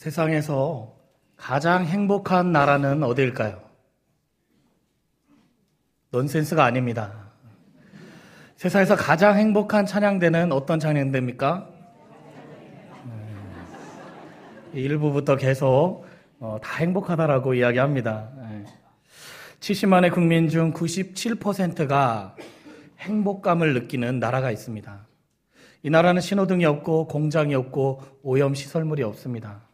세상에서 가장 행복한 나라는 어디일까요? 넌센스가 아닙니다. 세상에서 가장 행복한 찬양대는 어떤 찬양대입니까? 일부부터 계속 다 행복하다라고 이야기합니다. 70만의 국민 중 97%가 행복감을 느끼는 나라가 있습니다. 이 나라는 신호등이 없고 공장이 없고 오염시설물이 없습니다.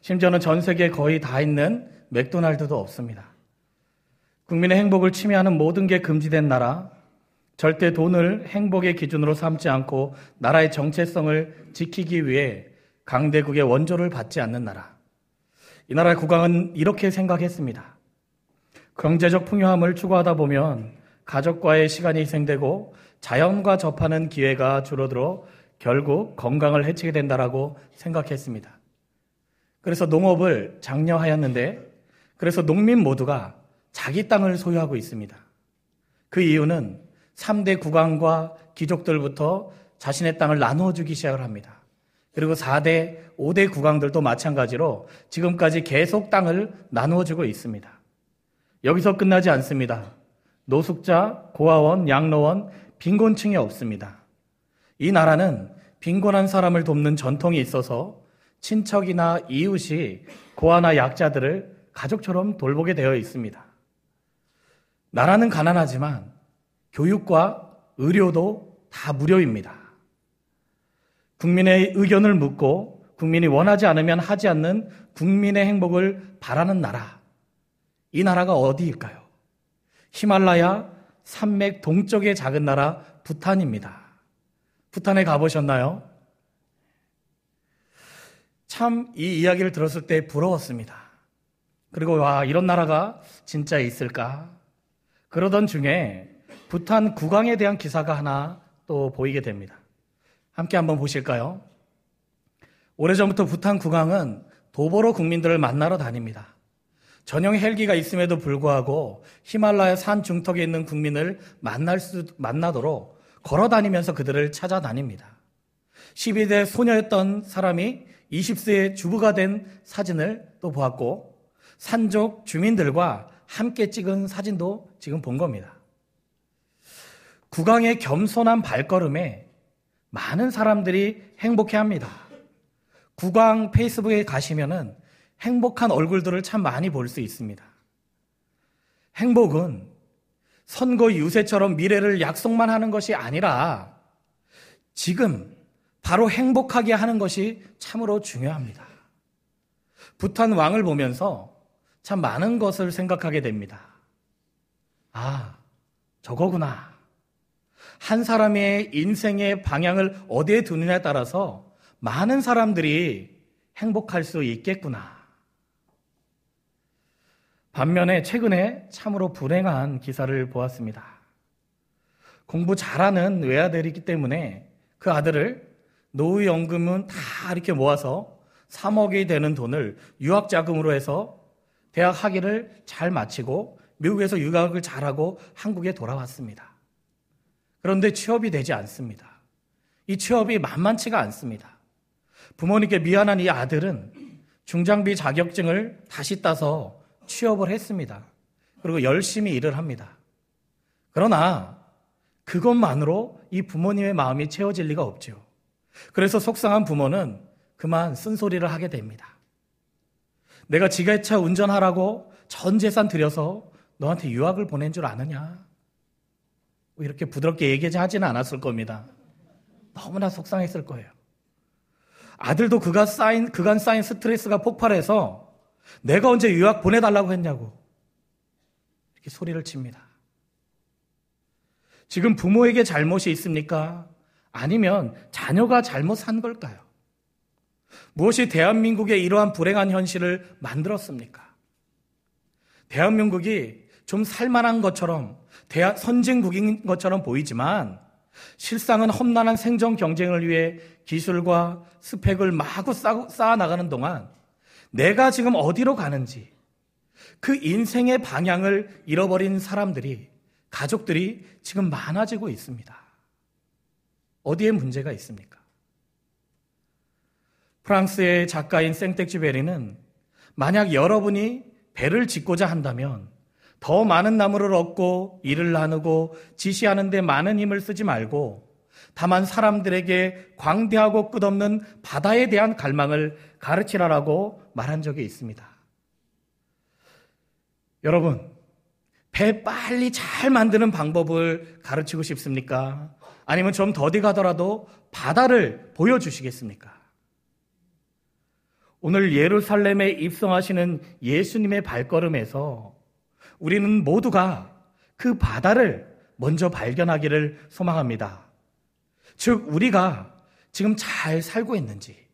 심지어는 전 세계 거의 다 있는 맥도날드도 없습니다. 국민의 행복을 침해하는 모든 게 금지된 나라, 절대 돈을 행복의 기준으로 삼지 않고 나라의 정체성을 지키기 위해 강대국의 원조를 받지 않는 나라. 이 나라의 국왕은 이렇게 생각했습니다. 경제적 풍요함을 추구하다 보면 가족과의 시간이 희생되고 자연과 접하는 기회가 줄어들어 결국 건강을 해치게 된다라고 생각했습니다. 그래서 농업을 장려하였는데, 그래서 농민 모두가 자기 땅을 소유하고 있습니다. 그 이유는 3대 국왕과 귀족들부터 자신의 땅을 나누어주기 시작을 합니다. 그리고 4대, 5대 국왕들도 마찬가지로 지금까지 계속 땅을 나누어주고 있습니다. 여기서 끝나지 않습니다. 노숙자, 고아원, 양로원, 빈곤층이 없습니다. 이 나라는 빈곤한 사람을 돕는 전통이 있어서 친척이나 이웃이 고아나 약자들을 가족처럼 돌보게 되어 있습니다. 나라는 가난하지만 교육과 의료도 다 무료입니다. 국민의 의견을 묻고 국민이 원하지 않으면 하지 않는 국민의 행복을 바라는 나라. 이 나라가 어디일까요? 히말라야 산맥 동쪽의 작은 나라 부탄입니다. 부탄에 가보셨나요? 참 이 이야기를 들었을 때 부러웠습니다. 그리고 와, 이런 나라가 진짜 있을까? 그러던 중에 부탄 국왕에 대한 기사가 하나 또 보이게 됩니다. 함께 한번 보실까요? 오래전부터 부탄 국왕은 도보로 국민들을 만나러 다닙니다. 전용 헬기가 있음에도 불구하고 히말라야 산 중턱에 있는 국민을 만나도록 걸어다니면서 그들을 찾아다닙니다. 12대 소녀였던 사람이 20세의 주부가 된 사진을 또 보았고, 산족 주민들과 함께 찍은 사진도 지금 본 겁니다. 국왕의 겸손한 발걸음에 많은 사람들이 행복해합니다. 국왕 페이스북에 가시면은 행복한 얼굴들을 참 많이 볼 수 있습니다. 행복은 선거 유세처럼 미래를 약속만 하는 것이 아니라 지금 바로 행복하게 하는 것이 참으로 중요합니다. 부탄 왕을 보면서 참 많은 것을 생각하게 됩니다. 아, 저거구나. 한 사람의 인생의 방향을 어디에 두느냐에 따라서 많은 사람들이 행복할 수 있겠구나. 반면에 최근에 참으로 불행한 기사를 보았습니다. 공부 잘하는 외아들이기 때문에 그 아들을 노후연금은 다 이렇게 모아서 3억이 되는 돈을 유학자금으로 해서 대학 학위를 잘 마치고 미국에서 유학을 잘하고 한국에 돌아왔습니다. 그런데 취업이 되지 않습니다. 이 취업이 만만치가 않습니다. 부모님께 미안한 이 아들은 중장비 자격증을 다시 따서 취업을 했습니다. 그리고 열심히 일을 합니다. 그러나 그것만으로 이 부모님의 마음이 채워질 리가 없죠. 그래서 속상한 부모는 그만 쓴소리를 하게 됩니다. 내가 지게차 운전하라고 전 재산 들여서 너한테 유학을 보낸 줄 아느냐? 이렇게 부드럽게 얘기하지는 않았을 겁니다. 너무나 속상했을 거예요. 아들도 그간 쌓인 스트레스가 폭발해서 내가 언제 유학 보내달라고 했냐고 이렇게 소리를 칩니다. 지금 부모에게 잘못이 있습니까? 아니면 자녀가 잘못한 걸까요? 무엇이 대한민국의 이러한 불행한 현실을 만들었습니까? 대한민국이 좀 살만한 것처럼 선진국인 것처럼 보이지만 실상은 험난한 생존 경쟁을 위해 기술과 스펙을 마구 쌓아나가는 동안 내가 지금 어디로 가는지 그 인생의 방향을 잃어버린 사람들이, 가족들이 지금 많아지고 있습니다. 어디에 문제가 있습니까? 프랑스의 작가인 생텍쥐 베리는 만약 여러분이 배를 짓고자 한다면 더 많은 나무를 얻고 일을 나누고 지시하는 데 많은 힘을 쓰지 말고 다만 사람들에게 광대하고 끝없는 바다에 대한 갈망을 가르치라라고 말한 적이 있습니다. 여러분, 배 빨리 잘 만드는 방법을 가르치고 싶습니까? 아니면 좀 더디 가더라도 바다를 보여주시겠습니까? 오늘 예루살렘에 입성하시는 예수님의 발걸음에서 우리는 모두가 그 바다를 먼저 발견하기를 소망합니다. 즉, 우리가 지금 잘 살고 있는지,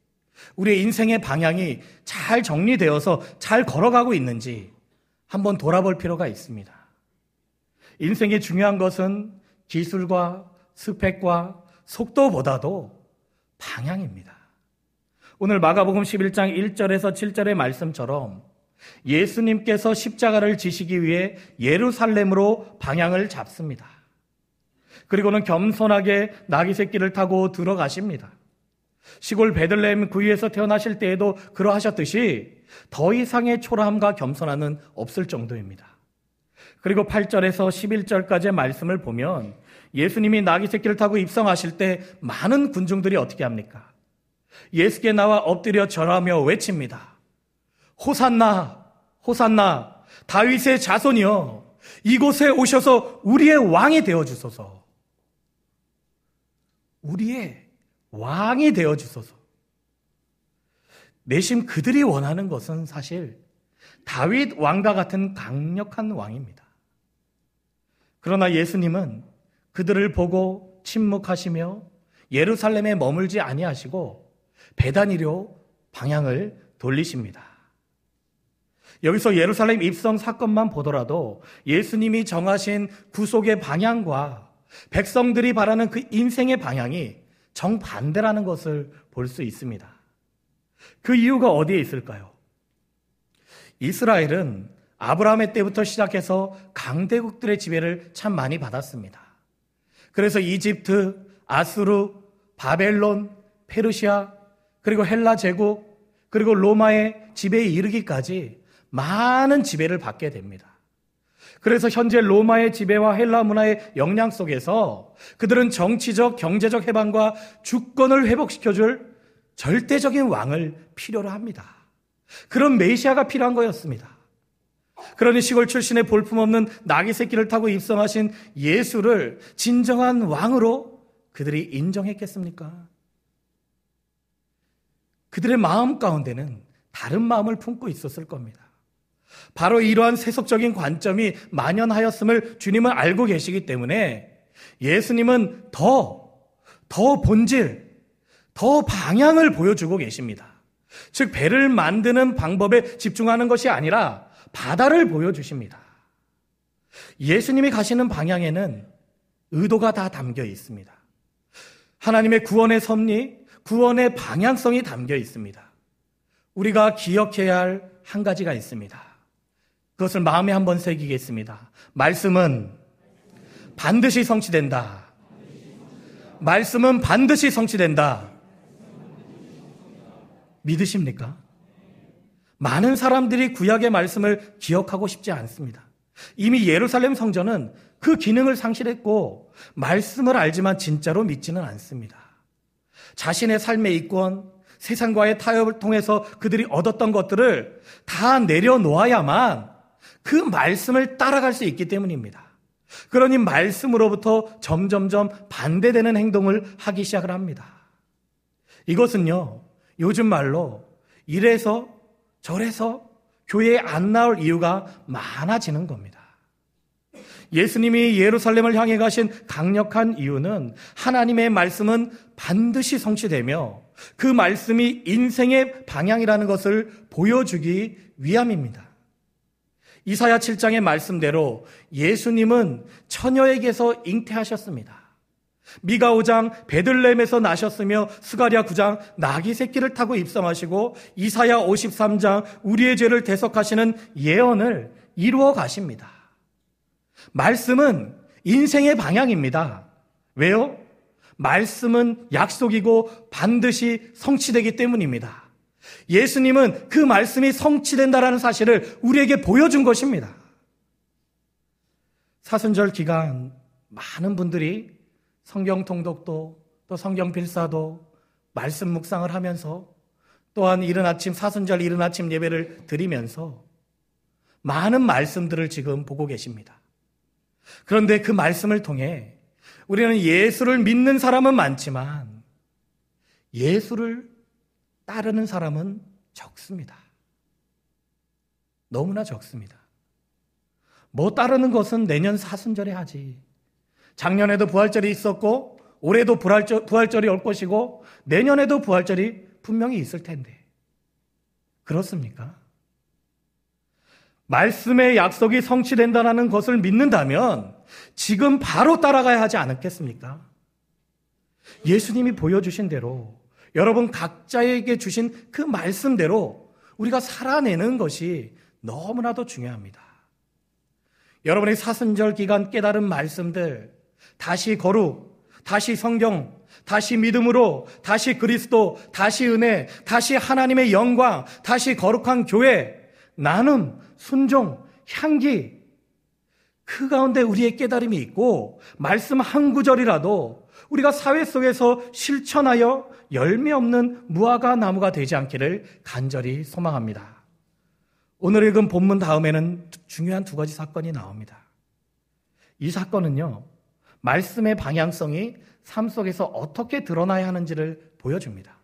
우리의 인생의 방향이 잘 정리되어서 잘 걸어가고 있는지 한번 돌아볼 필요가 있습니다. 인생의 중요한 것은 기술과 스펙과 속도보다도 방향입니다. 오늘 마가복음 11장 1절에서 7절의 말씀처럼 예수님께서 십자가를 지시기 위해 예루살렘으로 방향을 잡습니다. 그리고는 겸손하게 나귀 새끼를 타고 들어가십니다. 시골 베들레헴 구유에서 태어나실 때에도 그러하셨듯이 더 이상의 초라함과 겸손함은 없을 정도입니다. 그리고 8절에서 11절까지의 말씀을 보면 예수님이 나귀 새끼를 타고 입성하실 때 많은 군중들이 어떻게 합니까? 예수께 나와 엎드려 절하며 외칩니다. 호산나, 호산나, 다윗의 자손이여, 이곳에 오셔서 우리의 왕이 되어주소서. 우리의 왕이 되어주소서. 내심 그들이 원하는 것은 사실 다윗 왕과 같은 강력한 왕입니다. 그러나 예수님은 그들을 보고 침묵하시며 예루살렘에 머물지 아니하시고 베다니로 방향을 돌리십니다. 여기서 예루살렘 입성 사건만 보더라도 예수님이 정하신 구속의 방향과 백성들이 바라는 그 인생의 방향이 정반대라는 것을 볼 수 있습니다. 그 이유가 어디에 있을까요? 이스라엘은 아브라함의 때부터 시작해서 강대국들의 지배를 참 많이 받았습니다. 그래서 이집트, 아수르, 바벨론, 페르시아, 그리고 헬라 제국, 그리고 로마의 지배에 이르기까지 많은 지배를 받게 됩니다. 그래서 현재 로마의 지배와 헬라 문화의 영향 속에서 그들은 정치적, 경제적 해방과 주권을 회복시켜줄 절대적인 왕을 필요로 합니다. 그런 메시아가 필요한 거였습니다. 그러니 시골 출신의 볼품없는 나귀 새끼를 타고 입성하신 예수를 진정한 왕으로 그들이 인정했겠습니까? 그들의 마음 가운데는 다른 마음을 품고 있었을 겁니다. 바로 이러한 세속적인 관점이 만연하였음을 주님은 알고 계시기 때문에 예수님은 더 본질, 더 방향을 보여주고 계십니다. 즉, 배를 만드는 방법에 집중하는 것이 아니라 바다를 보여주십니다. 예수님이 가시는 방향에는 의도가 다 담겨 있습니다. 하나님의 구원의 섭리, 구원의 방향성이 담겨 있습니다. 우리가 기억해야 할 한 가지가 있습니다. 그것을 마음에 한번 새기겠습니다. 말씀은 반드시 성취된다. 말씀은 반드시 성취된다. 믿으십니까? 많은 사람들이 구약의 말씀을 기억하고 싶지 않습니다. 이미 예루살렘 성전은 그 기능을 상실했고 말씀을 알지만 진짜로 믿지는 않습니다. 자신의 삶의 이권, 세상과의 타협을 통해서 그들이 얻었던 것들을 다 내려놓아야만 그 말씀을 따라갈 수 있기 때문입니다. 그러니 말씀으로부터 점점점 반대되는 행동을 하기 시작을 합니다. 이것은요, 요즘 말로 이래서 저래서 교회에 안 나올 이유가 많아지는 겁니다. 예수님이 예루살렘을 향해 가신 강력한 이유는 하나님의 말씀은 반드시 성취되며 그 말씀이 인생의 방향이라는 것을 보여주기 위함입니다. 이사야 7장의 말씀대로 예수님은 처녀에게서 잉태하셨습니다. 미가 5장 베들레헴에서 나셨으며 스가랴 9장 나귀 새끼를 타고 입성하시고 이사야 53장 우리의 죄를 대속하시는 예언을 이루어 가십니다. 말씀은 인생의 방향입니다. 왜요? 말씀은 약속이고 반드시 성취되기 때문입니다. 예수님은 그 말씀이 성취된다라는 사실을 우리에게 보여준 것입니다. 사순절 기간 많은 분들이 성경 통독도 또 성경 필사도 말씀 묵상을 하면서 또한 이른 아침 사순절 이른 아침 예배를 드리면서 많은 말씀들을 지금 보고 계십니다. 그런데 그 말씀을 통해 우리는 예수를 믿는 사람은 많지만 예수를 따르는 사람은 적습니다. 너무나 적습니다. 뭐 따르는 것은 내년 사순절에 하지. 작년에도 부활절이 있었고 올해도 부활절이 올 것이고 내년에도 부활절이 분명히 있을 텐데 그렇습니까? 말씀의 약속이 성취된다는 것을 믿는다면 지금 바로 따라가야 하지 않겠습니까? 예수님이 보여주신 대로 여러분 각자에게 주신 그 말씀대로 우리가 살아내는 것이 너무나도 중요합니다. 여러분의 사순절 기간 깨달은 말씀들 다시 거룩, 다시 성경, 다시 믿음으로, 다시 그리스도, 다시 은혜, 다시 하나님의 영광, 다시 거룩한 교회, 나눔, 순종, 향기 그 가운데 우리의 깨달음이 있고 말씀 한 구절이라도 우리가 사회 속에서 실천하여 열매 없는 무화과 나무가 되지 않기를 간절히 소망합니다. 오늘 읽은 본문 다음에는 중요한 두 가지 사건이 나옵니다. 이 사건은요, 말씀의 방향성이 삶 속에서 어떻게 드러나야 하는지를 보여줍니다.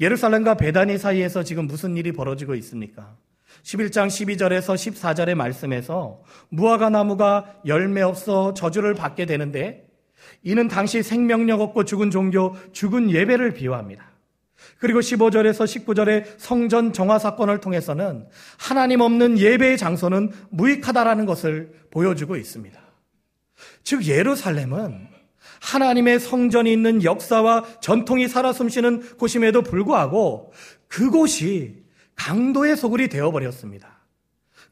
예루살렘과 베다니 사이에서 지금 무슨 일이 벌어지고 있습니까? 11장 12절에서 14절의 말씀에서 무화과 나무가 열매 없어 저주를 받게 되는데 이는 당시 생명력 없고 죽은 종교, 죽은 예배를 비유합니다. 그리고 15절에서 19절의 성전 정화 사건을 통해서는 하나님 없는 예배의 장소는 무익하다라는 것을 보여주고 있습니다. 즉 예루살렘은 하나님의 성전이 있는 역사와 전통이 살아 숨쉬는 곳임에도 불구하고 그곳이 강도의 소굴이 되어버렸습니다.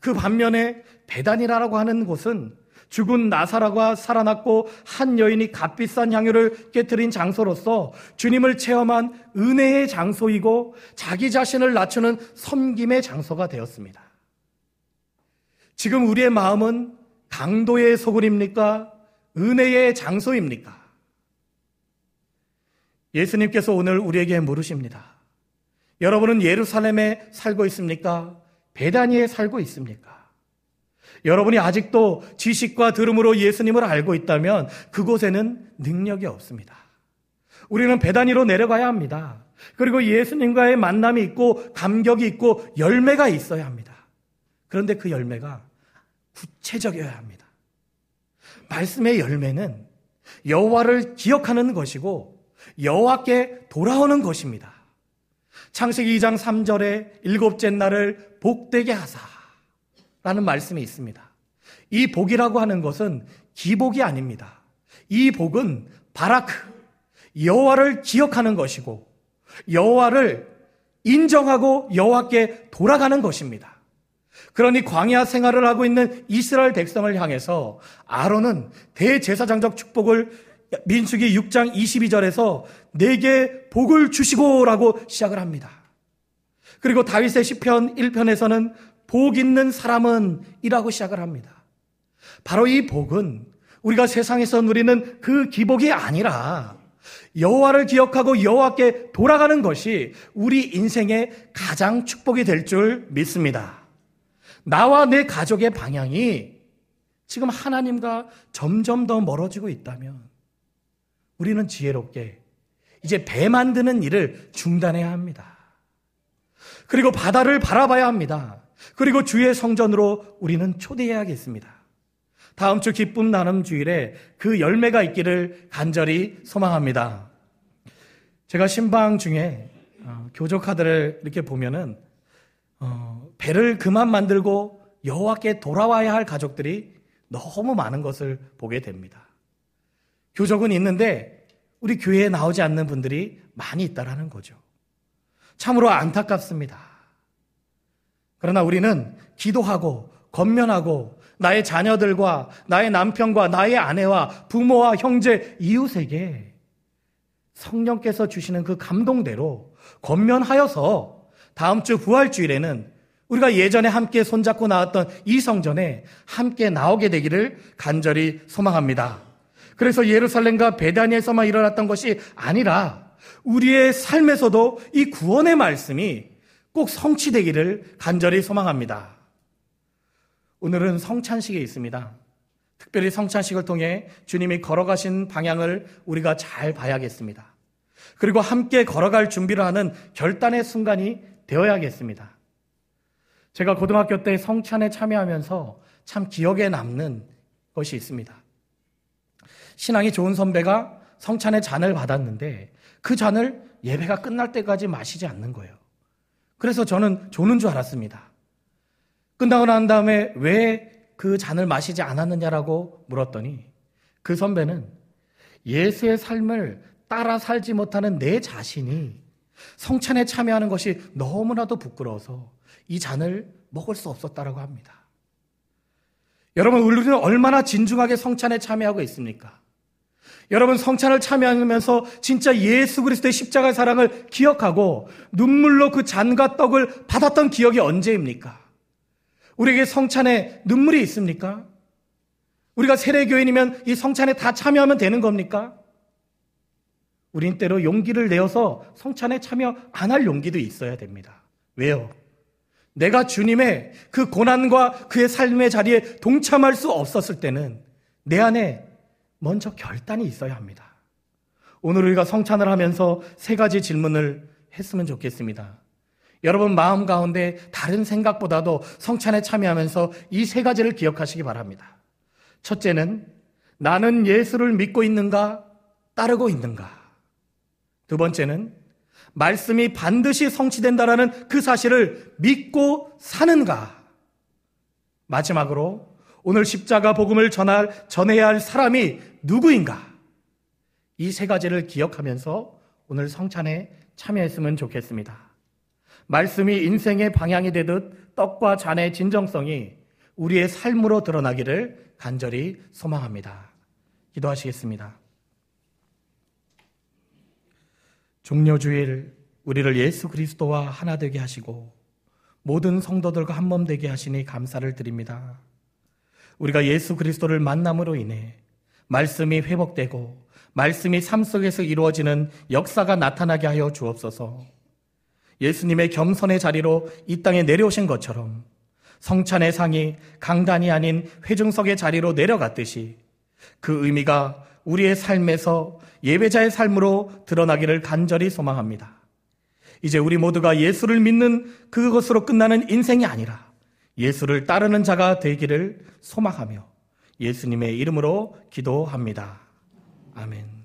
그 반면에 베다니라고 하는 곳은 죽은 나사라가 살아났고 한 여인이 값비싼 향유를 깨뜨린 장소로서 주님을 체험한 은혜의 장소이고 자기 자신을 낮추는 섬김의 장소가 되었습니다. 지금 우리의 마음은 강도의 소굴입니까? 은혜의 장소입니까? 예수님께서 오늘 우리에게 물으십니다. 여러분은 예루살렘에 살고 있습니까? 베다니에 살고 있습니까? 여러분이 아직도 지식과 들음으로 예수님을 알고 있다면 그곳에는 능력이 없습니다. 우리는 베다니로 내려가야 합니다. 그리고 예수님과의 만남이 있고 감격이 있고 열매가 있어야 합니다. 그런데 그 열매가 구체적이어야 합니다. 말씀의 열매는 여호와를 기억하는 것이고 여호와께 돌아오는 것입니다. 창세기 2장 3절에 일곱째 날을 복되게 하사 라는 말씀이 있습니다. 이 복이라고 하는 것은 기복이 아닙니다. 이 복은 바라크, 여호와를 기억하는 것이고 여호와를 인정하고 여호와께 돌아가는 것입니다. 그러니 광야 생활을 하고 있는 이스라엘 백성을 향해서 아론은 대제사장적 축복을 민수기 6장 22절에서 내게 복을 주시고 라고 시작을 합니다. 그리고 다위세 시편 1편에서는 복 있는 사람은 이라고 시작을 합니다. 바로 이 복은 우리가 세상에서 누리는 그 기복이 아니라 여호와를 기억하고 여호와께 돌아가는 것이 우리 인생의 가장 축복이 될 줄 믿습니다. 나와 내 가족의 방향이 지금 하나님과 점점 더 멀어지고 있다면 우리는 지혜롭게 이제 배 만드는 일을 중단해야 합니다. 그리고 바다를 바라봐야 합니다. 그리고 주의 성전으로 우리는 초대해야겠습니다. 다음 주 기쁨 나눔 주일에 그 열매가 있기를 간절히 소망합니다. 제가 신방 중에 교조 카드를 이렇게 보면은 배를 그만 만들고 여호와께 돌아와야 할 가족들이 너무 많은 것을 보게 됩니다. 교적은 있는데 우리 교회에 나오지 않는 분들이 많이 있다라는 거죠. 참으로 안타깝습니다. 그러나 우리는 기도하고 권면하고 나의 자녀들과 나의 남편과 나의 아내와 부모와 형제 이웃에게 성령께서 주시는 그 감동대로 권면하여서 다음 주 부활주일에는 우리가 예전에 함께 손잡고 나왔던 이 성전에 함께 나오게 되기를 간절히 소망합니다. 그래서 예루살렘과 베다니에서만 일어났던 것이 아니라 우리의 삶에서도 이 구원의 말씀이 꼭 성취되기를 간절히 소망합니다. 오늘은 성찬식이 있습니다. 특별히 성찬식을 통해 주님이 걸어가신 방향을 우리가 잘 봐야겠습니다. 그리고 함께 걸어갈 준비를 하는 결단의 순간이 되어야겠습니다. 제가 고등학교 때 성찬에 참여하면서 참 기억에 남는 것이 있습니다. 신앙이 좋은 선배가 성찬의 잔을 받았는데 그 잔을 예배가 끝날 때까지 마시지 않는 거예요. 그래서 저는 조는 줄 알았습니다. 끝나고 난 다음에 왜 그 잔을 마시지 않았느냐라고 물었더니 그 선배는 예수의 삶을 따라 살지 못하는 내 자신이 성찬에 참여하는 것이 너무나도 부끄러워서 이 잔을 먹을 수 없었다라고 합니다. 여러분, 우리는 얼마나 진중하게 성찬에 참여하고 있습니까? 여러분, 성찬을 참여하면서 진짜 예수 그리스도의 십자가의 사랑을 기억하고 눈물로 그 잔과 떡을 받았던 기억이 언제입니까? 우리에게 성찬에 눈물이 있습니까? 우리가 세례교인이면 이 성찬에 다 참여하면 되는 겁니까? 우린 때로 용기를 내어서 성찬에 참여 안 할 용기도 있어야 됩니다. 왜요? 내가 주님의 그 고난과 그의 삶의 자리에 동참할 수 없었을 때는 내 안에 먼저 결단이 있어야 합니다. 오늘 우리가 성찬을 하면서 세 가지 질문을 했으면 좋겠습니다. 여러분 마음 가운데 다른 생각보다도 성찬에 참여하면서 이 세 가지를 기억하시기 바랍니다. 첫째는 나는 예수를 믿고 있는가, 따르고 있는가. 두 번째는 말씀이 반드시 성취된다라는 그 사실을 믿고 사는가. 마지막으로 오늘 십자가 복음을 전해야 할 사람이 누구인가. 이 세 가지를 기억하면서 오늘 성찬에 참여했으면 좋겠습니다. 말씀이 인생의 방향이 되듯 떡과 잔의 진정성이 우리의 삶으로 드러나기를 간절히 소망합니다. 기도하시겠습니다. 종려주일 우리를 예수 그리스도와 하나 되게 하시고 모든 성도들과 한 몸 되게 하시니 감사를 드립니다. 우리가 예수 그리스도를 만남으로 인해 말씀이 회복되고 말씀이 삶 속에서 이루어지는 역사가 나타나게 하여 주옵소서. 예수님의 겸손의 자리로 이 땅에 내려오신 것처럼 성찬의 상이 강단이 아닌 회중석의 자리로 내려갔듯이 그 의미가 우리의 삶에서 예배자의 삶으로 드러나기를 간절히 소망합니다. 이제 우리 모두가 예수를 믿는 그것으로 끝나는 인생이 아니라 예수를 따르는 자가 되기를 소망하며 예수님의 이름으로 기도합니다. 아멘.